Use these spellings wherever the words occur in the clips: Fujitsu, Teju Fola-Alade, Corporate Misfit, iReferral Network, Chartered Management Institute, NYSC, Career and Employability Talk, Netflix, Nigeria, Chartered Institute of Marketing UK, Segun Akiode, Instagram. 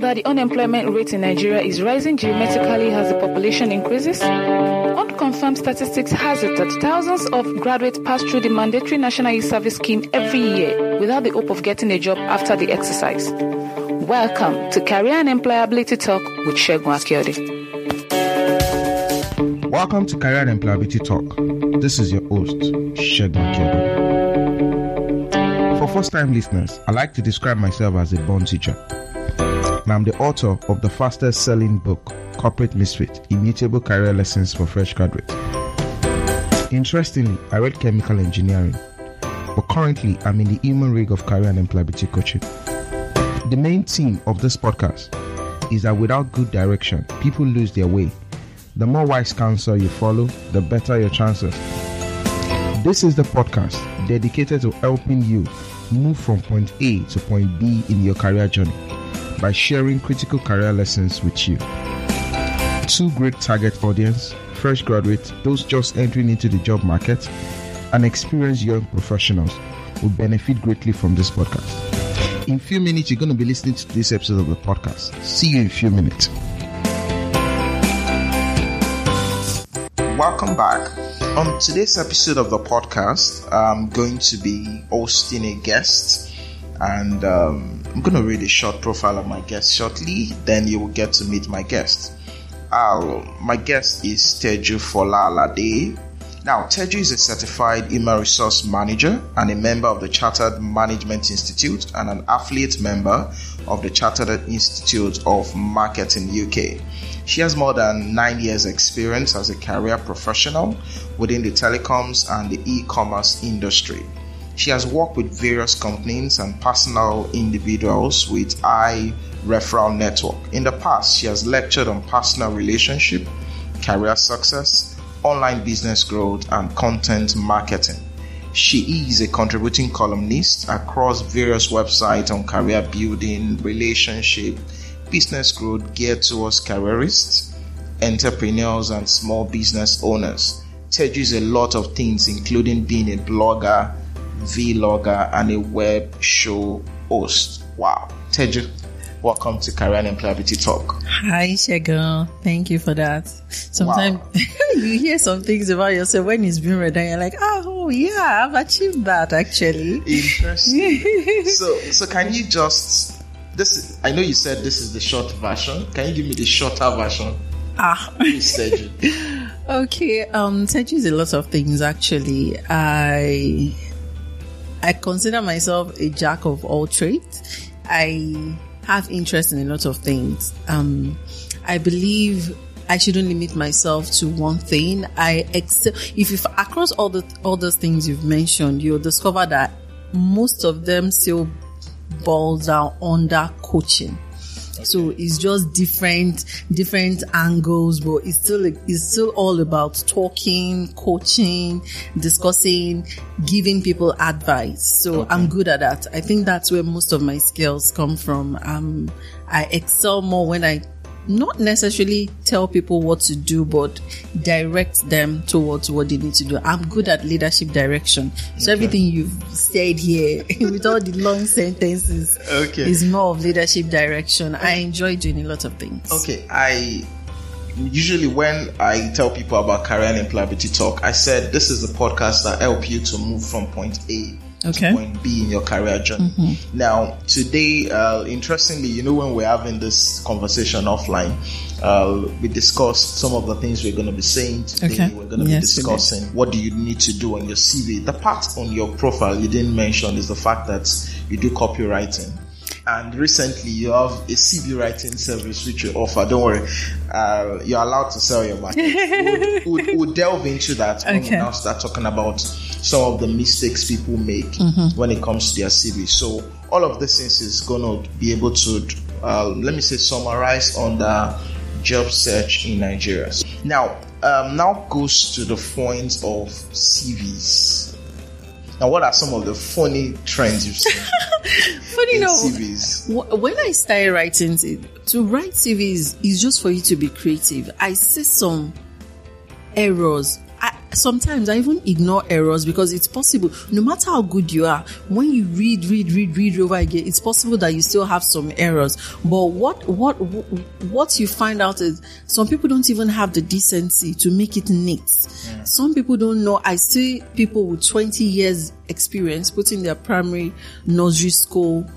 know that the unemployment rate in Nigeria is rising geometrically as the population increases? Unconfirmed statistics hazard that thousands of graduates pass through the mandatory National Youth Service Scheme every year without the hope of getting a job after the exercise. Welcome to Career and Employability Talk with Segun Akiode. Welcome to Career and Employability Talk. This is your host, Segun Akiode. For first-time listeners, I like to describe myself as a born teacher. And I'm the author of the fastest-selling book, Corporate Misfit, Immutable Career Lessons for Fresh Graduates. Interestingly, I read chemical engineering, but currently I'm in the human rig of career and employability coaching. The main theme of this podcast is that without good direction, people lose their way. The more wise counsel you follow, the better your chances. This is the podcast dedicated to helping you move from point A to point B in your career journey by sharing critical career lessons with you. Two great target audience, fresh graduates, those just entering into the job market, and experienced young professionals will benefit greatly from this podcast. In a few minutes, you're going to be listening to this episode of the podcast. See you in a few minutes. Welcome back. On today's episode of the podcast, I'm going to be hosting a guest, and I'm going to read a short profile of my guest shortly. Then you will get to meet my guest. My guest is Teju Fola-Alade. Now, Teju is a Certified Human Resource Manager and a member of the Chartered Management Institute and an affiliate member of the Chartered Institute of Marketing UK. She has more than 9 years experience as a career professional within the telecoms and the e-commerce industry. She has worked with various companies and personal individuals with iReferral Network. In the past, she has lectured on personal relationship, career success, online business growth, and content marketing. She is a contributing columnist across various websites on career building, relationship, business growth geared towards careerists, entrepreneurs, and small business owners. Teju is a lot of things, including being a blogger, vlogger, and a web show host. Wow. Teju, welcome to Career and Employability Talk. Hi, Segun. Thank you for that. Sometimes you hear some things about yourself when it's been read, and you're like, oh, yeah, I've achieved that, actually. Interesting. So can you just... I know you said this is the short version. Can you give me the shorter version? Please, Teju. Okay. Teju is a lot of things, actually. I consider myself a jack of all trades. I have interest in a lot of things. I believe I shouldn't limit myself to one thing. I excel. If across all those things you've mentioned, you'll discover that most of them still boil down under coaching. Okay. So it's just different angles, but it's still all about talking, coaching, discussing, giving people advice. So okay. I'm good at that. I think that's where most of my skills come from. I excel more when I not necessarily tell people what to do, but direct them towards what they need to do. I'm good at leadership direction. So everything you've said here with all the long sentences is more of leadership direction. I enjoy doing a lot of things. Okay. I usually, when I tell people about Career and Employability Talk, I said this is a podcast that helps you to move from point A to point B in your career journey. Mm-hmm. Now, today, interestingly, when we're having this conversation offline, we discussed some of the things we're going to be saying today. Okay. We're going to be discussing what do you need to do on your CV. The part on your profile you didn't mention is the fact that you do copywriting. And recently, you have a CV writing service which you offer. Don't worry, you're allowed to sell your market. We'll delve into that when we now start talking about some of the mistakes people make when it comes to their CV. So all of these things is going to be able to, summarize on the job search in Nigeria. Now, goes to the point of CVs. Now, what are some of the funny trends you've seen in CVs? When I started writing, to write CVs is just for you to be creative. I see some errors. sometimes I even ignore errors because it's possible, no matter how good you are, when you read over again, it's possible that you still have some errors. But what you find out is some people don't even have the decency to make it neat. Yeah. Some people don't know. I see people with 20 years experience putting their primary nursery school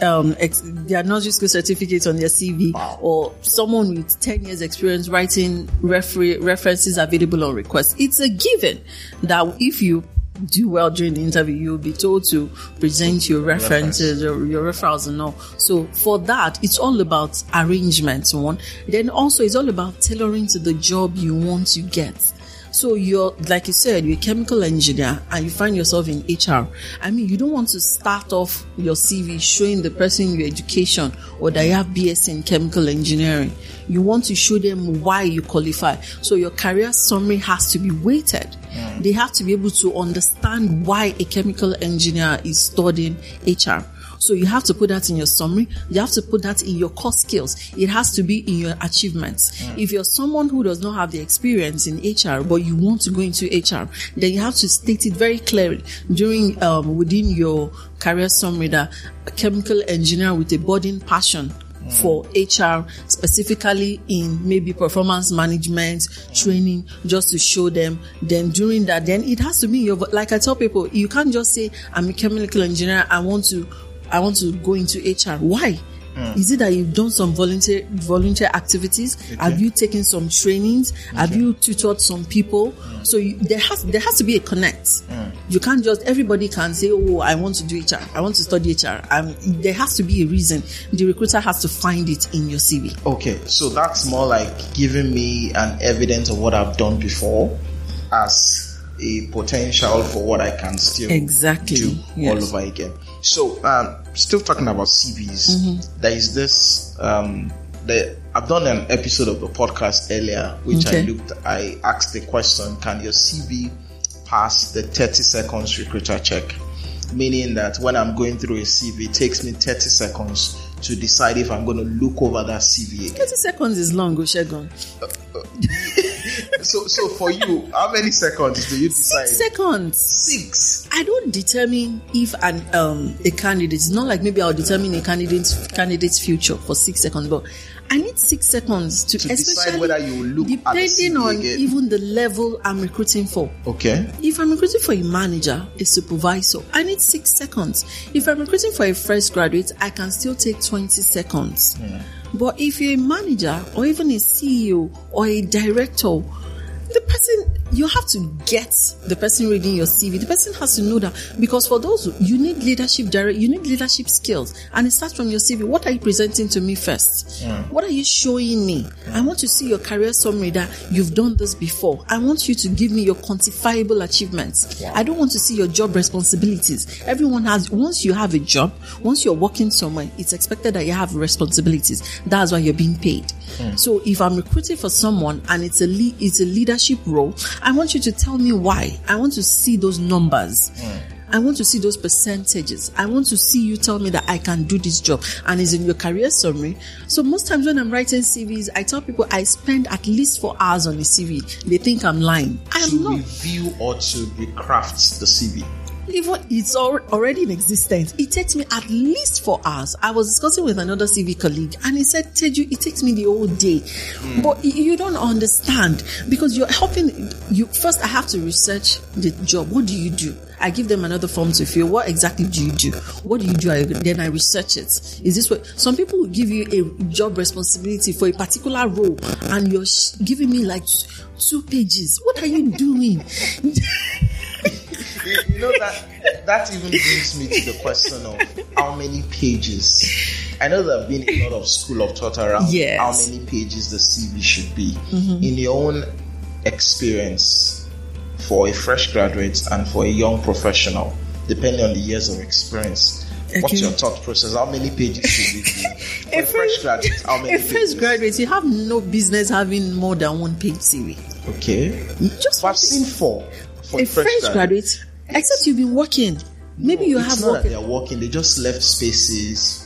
their nursery school certificates on their CV, or someone with 10 years experience writing references available on request. It's a given that if you do well during the interview, you'll be told to present your references, your referrals and all. So for that, it's all about arrangements. One, then also it's all about tailoring to the job you want to get. So you're, like you said, you're a chemical engineer and you find yourself in HR. I mean, you don't want to start off your CV showing the person your education or that you have BS in chemical engineering. You want to show them why you qualify. So your career summary has to be weighted. They have to be able to understand why a chemical engineer is studying HR. So you have to put that in your summary. You have to put that in your core skills. It has to be in your achievements. If you're someone who does not have the experience in HR, but you want to go into HR, then you have to state it very clearly during within your career summary that a chemical engineer with a budding passion for HR, specifically in maybe performance management, training, just to show them. Then during that, then it has to be your, like I tell people, you can't just say, I'm a chemical engineer, I want to go into HR. Why? Is it that you've done some volunteer activities? Okay. Have you taken some trainings? Okay. Have you tutored some people? So there has to be a connect. You can't just, everybody can say, oh, I want to do HR. I want to study HR. There has to be a reason. The recruiter has to find it in your CV. Okay, so that's more like giving me an evidence of what I've done before as a potential for what I can still do all over again. So, still talking about CVs, there is this, I've done an episode of the podcast earlier, which I asked the question, can your CV pass the 30 seconds recruiter check? Meaning that when I'm going through a CV, it takes me 30 seconds to decide if I'm going to look over that CV again. 30 seconds is long, Osegun. So for you, how many seconds do you decide? 6 seconds. 6. I don't determine if a candidate. It's not like maybe I'll determine a candidate's future for 6 seconds, but I need 6 seconds to decide whether you look at the CV again. Depending on even the level I'm recruiting for. Okay. If I'm recruiting for a manager, a supervisor, I need 6 seconds. If I'm recruiting for a fresh graduate, I can still take 20 seconds. Yeah. But if you're a manager or even a CEO or a director, the person, you have to get the person reading your CV. The person has to know that, because for those, you need leadership skills, and it starts from your CV. What are you presenting to me first? What are you showing me? I want to see your career summary that you've done this before. I want you to give me your quantifiable achievements. I don't want to see your job responsibilities. Everyone has, once you have a job, once you're working somewhere, it's expected that you have responsibilities. That's why you're being paid. So if I'm recruiting for someone and it's a leadership role, I want you to tell me why. I want to see those numbers. I want to see those percentages. I want to see you tell me that I can do this job, and it's in your career summary. So most times when I'm writing CVs, I tell people I spend at least 4 hours on a CV. They think I'm lying. I am not. To review or to recraft the CV. Even it's already in existence, it takes me at least 4 hours. I was discussing with another CV colleague, and he said, Teju, it takes me the whole day. But you don't understand, because you're helping. You first, I have to research the job. What do you do? I give them another form to fill. What exactly do you do? What do you do? Then I research it. Is this what? Some people will give you a job responsibility for a particular role, and you're giving me like 2 pages. What are you doing? You know, that even brings me to the question of how many pages. I know there have been a lot of school of thought around how many pages the CV should be. In your own experience, for a fresh graduate and for a young professional, depending on the years of experience, what's your thought process? How many pages should it be? For a fresh graduate, how many pages? A fresh graduate, you have no business having more than 1-page CV. Okay. I've seen 4. A fresh graduate, except you've been working. Maybe you have work. They're working. They just left spaces.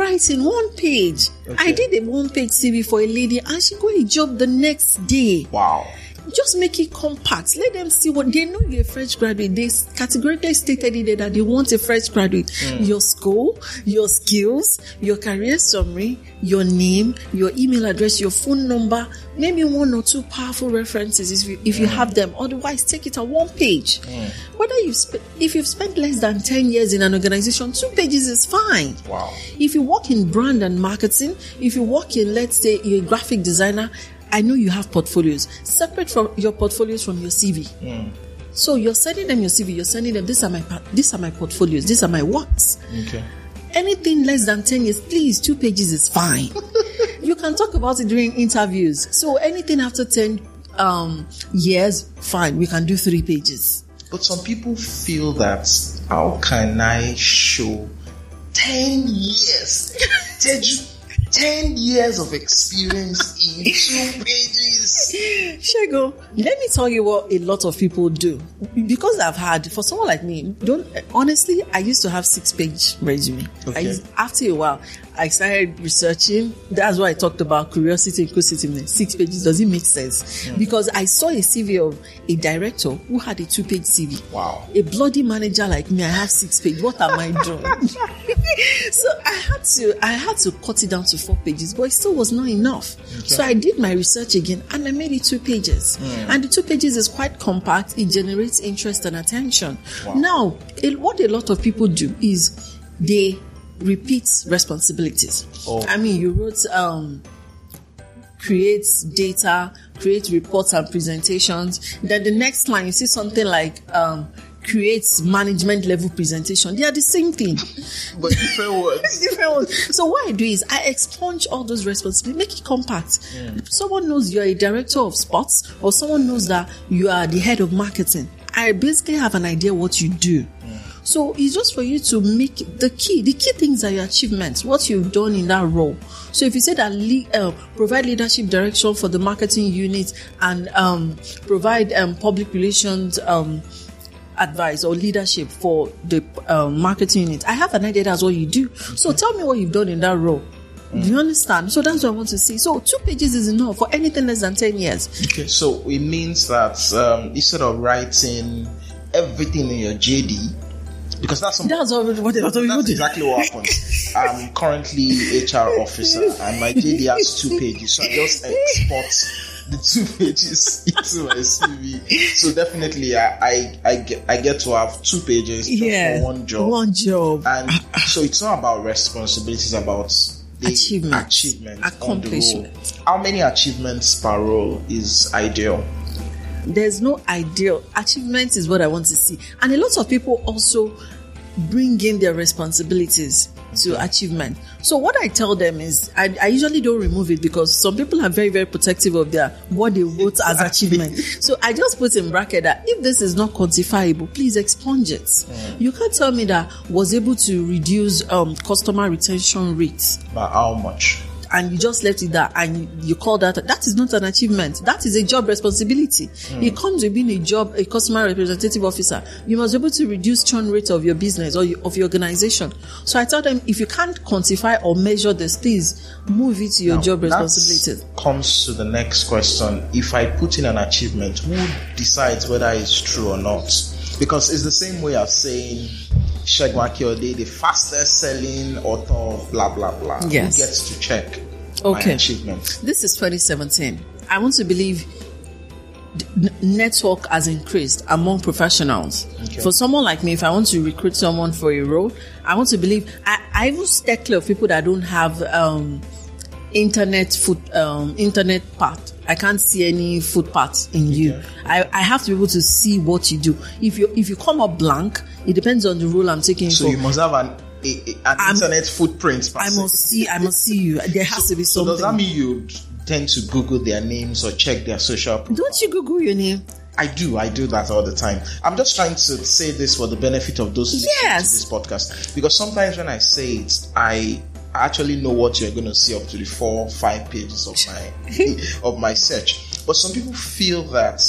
writing one page. Okay. I did a one-page CV for a lady and she got a job the next day. Wow. Just make it compact. Let them see what they know. You're a fresh graduate. They categorically stated in there that they want a fresh graduate. Mm. Your school, your skills, your career summary, your name, your email address, your phone number, maybe one or two powerful references if you have them. Otherwise, take it at one page. Mm. Whether if you've spent less than 10 years in an organization, 2 pages is fine. Wow. If you work in brand and marketing, if you work in, let's say, you're a graphic designer, I know you have portfolios. Separate from your portfolios from your CV. Mm. So you're sending them your CV. You're sending them, these are my portfolios. These are my works. Okay. Anything less than 10 years, please, 2 pages is fine. You can talk about it during interviews. So anything after 10 years, fine. We can do 3 pages. But some people feel that, how can I show 10 years? 10 years of experience in 2 pages. Shego, let me tell you what a lot of people do. Because I've had, for someone like me, honestly, I used to have 6-page resume. Okay. After a while, I started researching. That's why I talked about curiosity and inclusiveness. 6 pages doesn't make sense. Mm. Because I saw a CV of a director who had a 2-page CV. Wow. A bloody manager like me, I have 6 pages. What am I doing? So I had to cut it down to 4 pages, but it still was not enough. Okay. So I did my research again and I made it 2 pages. Mm. And the 2 pages is quite compact. It generates interest and attention. Wow. Now, what a lot of people do is they repeat responsibilities. Oh. I mean, you wrote create data, create reports and presentations. Then the next line, you see something like creates management level presentation. They are the same thing, but different words. So what I do is I expunge all those responsibilities, make it compact. Yeah. Someone knows you're a director of sports, or someone knows that you are the head of marketing. I basically have an idea what you do. Yeah. So it's just for you to make the key things are your achievements, what you've done in that role. So if you say that provide leadership direction for the marketing unit and provide public relations advice or leadership for the marketing unit, I have an idea that's what you do. Mm-hmm. So tell me what you've done in that role. Mm. Do you understand? So that's what I want to see. So 2 pages is enough for anything less than 10 years. Okay, so it means that instead of writing everything in your JD, because that's exactly what happened. I'm currently HR officer and my JD has 2 pages, so I just export the 2 pages into my CV. So definitely I get to have 2 pages just for one job. And so it's not about responsibilities, about the achievement, accomplishment. How many achievements per role is ideal? There's no ideal. Achievement is what I want to see. And a lot of people also bring in their responsibilities to achievement. So what I tell them is, I usually don't remove it because some people are very, very protective of what they wrote as achievement. So I just put in bracket that if this is not quantifiable, please expunge it. Mm. You can't tell me that was able to reduce customer retention rates. By how much? And you just left it there and you call that is not an achievement. That is a job responsibility. Mm. It comes with being a customer representative officer. You must be able to reduce churn rate of your business or of your organization. So I tell them, if you can't quantify or measure this, please move it to your job responsibility. Comes to the next question. If I put in an achievement, who decides whether it's true or not? Because it's the same way as saying Segun Akiode, the fastest selling author of blah blah blah. Yes. Who gets to check my achievements? This is 2017. I want to believe network has increased among professionals. Okay. For someone like me, if I want to recruit someone for a role, I want to believe I even steer clear of people that don't have internet path. I can't see any footpath in you. I have to be able to see what you do. If you come up blank, it depends on the role I'm taking. So you must have an internet footprint. I must see you. There has to be something. So does that mean you tend to Google their names or check their social profile? Don't you Google your name? I do that all the time. I'm just trying to say this for the benefit of those listening to this podcast, because sometimes when I say it, I actually know what you're going to see up to the 4 or 5 pages of my search. But some people feel that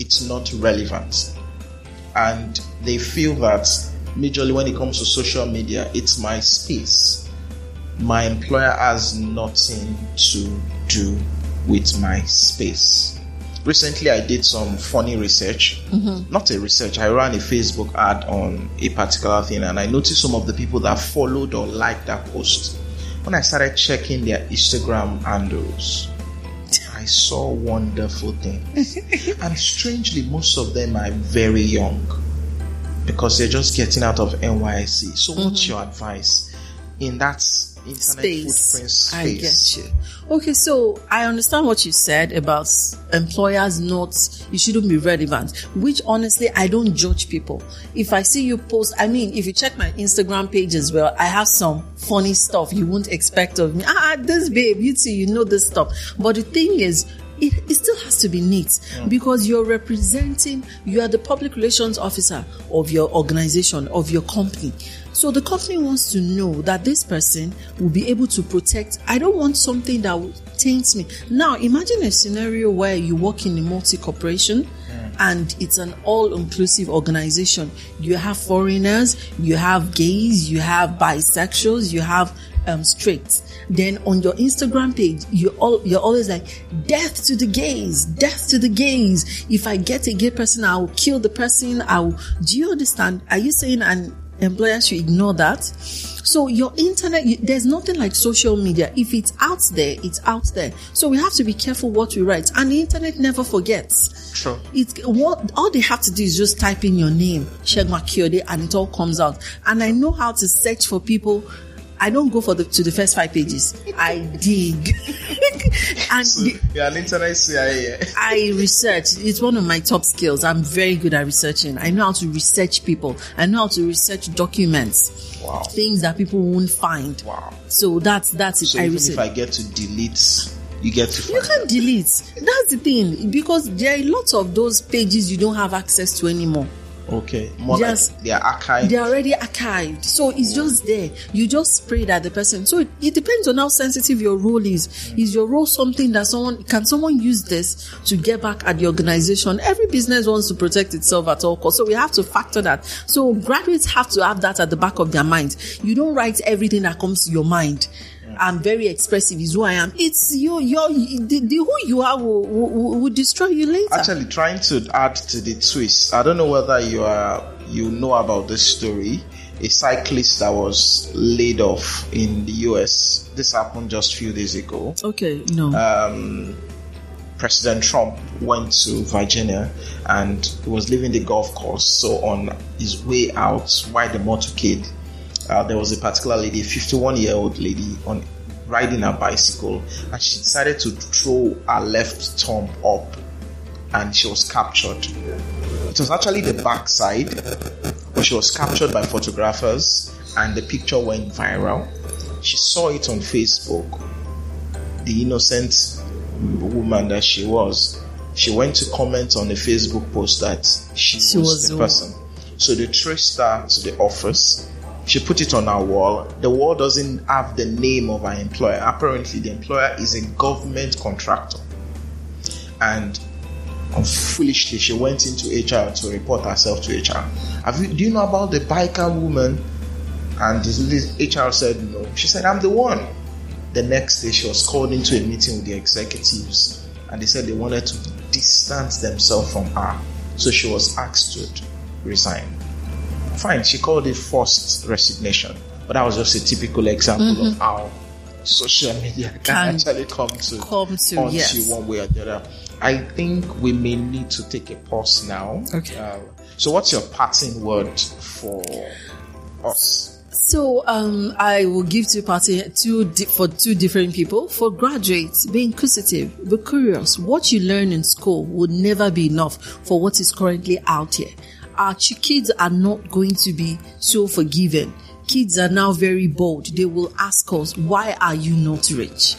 it's not relevant, and they feel that majorly when it comes to social media, it's my space. my employer has nothing to do with my space. Recently, I did some funny research. Mm-hmm. Not a research. I ran a Facebook ad on a particular thing, and I noticed some of the people that followed or liked that post. When I started checking their Instagram handles, I saw wonderful things. And strangely, most of them are very young because they're just getting out of NYSC. So what's your advice in that internet footprint space? I get you. Okay, so I understand what you said about employers not, you shouldn't be relevant, which honestly, I don't judge people. If I see you post, I mean, if you check my Instagram page as well, I have some funny stuff you won't expect of me. This babe, you too, you know this stuff. But the thing is, it still has to be neat because you're representing, you are the public relations officer of your organization, of your company. So the company wants to know that this person will be able to protect. I don't want something that will taint me. Now, imagine a scenario where you work in a multi-corporation and it's an all-inclusive organization. You have foreigners, you have gays, you have bisexuals, you have straight. Then on your Instagram page, you're always like, death to the gays, death to the gays. If I get a gay person, I'll kill the person. Do you understand? Are you saying an employer should ignore that? So your internet, there's nothing like social media. If it's out there, it's out there. So we have to be careful what we write. And the internet never forgets. True. All they have to do is just type in your name, Segun Akiode, and it all comes out. And I know how to search for people. I don't go to the first 5 pages. I dig. And so, you're an internet CIA. I research. It's one of my top skills. I'm very good at researching. I know how to research people. I know how to research documents. Wow. Things that people won't find. Wow. So that's it. So even if I get to delete, you get to find. You can delete. That's the thing. Because there are lots of those pages you don't have access to anymore. Okay, like they are archived. They are already archived, so it's just there. You just spray that the person. So it depends on how sensitive your role is. Mm. Is your role something that someone use this to get back at the organization? Every business wants to protect itself at all costs, so we have to factor that. So graduates have to have that at the back of their mind. You don't write everything that comes to your mind. I'm very expressive is who I am. It's the who you are will destroy you later. Actually, trying to add to the twist, I don't know whether you know about this story. A cyclist that was laid off in the US. This happened just a few days ago. Okay, no. President Trump went to Virginia and he was leaving the golf course. So on his way out, while the motorcade, there was a particular lady, 51-year-old lady, on riding her bicycle, and she decided to throw her left thumb up, and she was captured. It was actually the backside, but she was captured by photographers, and the picture went viral. She saw it on Facebook. The innocent woman that she was, she went to comment on the Facebook post that she was the person. So they traced her to the office. She put it on our wall. The wall doesn't have the name of our employer. Apparently, the employer is a government contractor. And foolishly, she went into HR to report herself to HR. Do you know about the biker woman? And HR said no. She said, I'm the one. The next day, she was called into a meeting with the executives. And they said they wanted to distance themselves from her. So she was asked to resign. Fine, she called it forced resignation, but that was just a typical example of how social media can actually come to yes, you one way or the other. I think we may need to take a pause now. Okay. So what's your parting word for us? So I will give for two different people. For graduates, be inquisitive, be curious. What you learn in school would never be enough for what is currently out here. Our kids are not going to be so forgiven. Kids are now very bold. They will ask us, why are you not rich?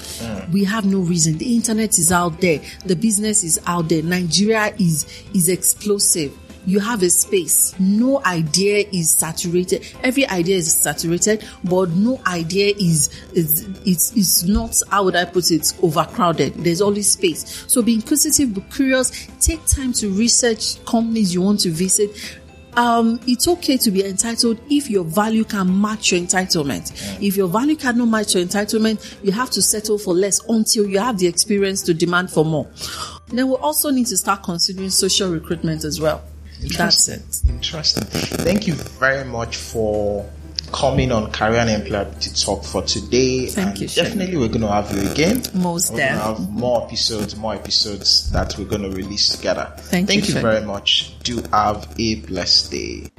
We have no reason. The internet is out there. The business is out there. Nigeria is explosive. You have a space. No idea is saturated. Every idea is saturated, but no idea is not, how would I put it, overcrowded. There's always space. So be inquisitive, be curious. Take time to research companies you want to visit. It's okay to be entitled if your value can match your entitlement. If your value cannot match your entitlement, you have to settle for less until you have the experience to demand for more. And then we also need to start considering social recruitment as well. Interesting. Thank you very much for coming on Career and Employability Talk for today. Thank you. Definitely, we're going to have you again. Most definitely. We're going to have more episodes that we're going to release together. Thank you very much. Do have a blessed day.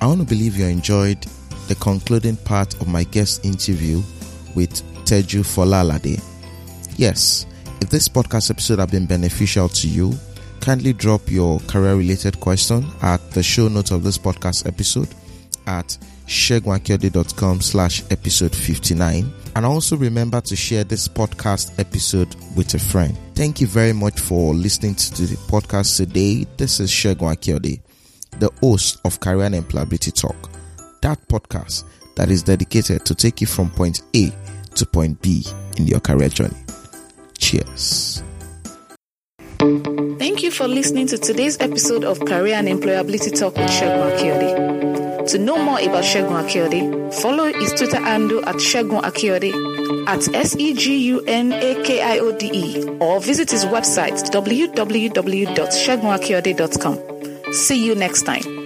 I want to believe you enjoyed the concluding part of my guest interview with Teju Fola-Alade. Yes, if this podcast episode has been beneficial to you, kindly drop your career-related question at the show notes of this podcast episode at segunakode.com/episode 59, and also remember to share this podcast episode with a friend. Thank you very much for listening to the podcast today. This is Segun Akiode, the host of Career and Employability Talk, that podcast that is dedicated to take you from point A to point B in your career journey. Cheers. Thank you for listening to today's episode of Career and Employability Talk with Segun Akiode. To know more about Segun Akiode, follow his Twitter handle at Segun Akiode at SEGUNAKIODE, or visit his website www.segunakiode.com. See you next time.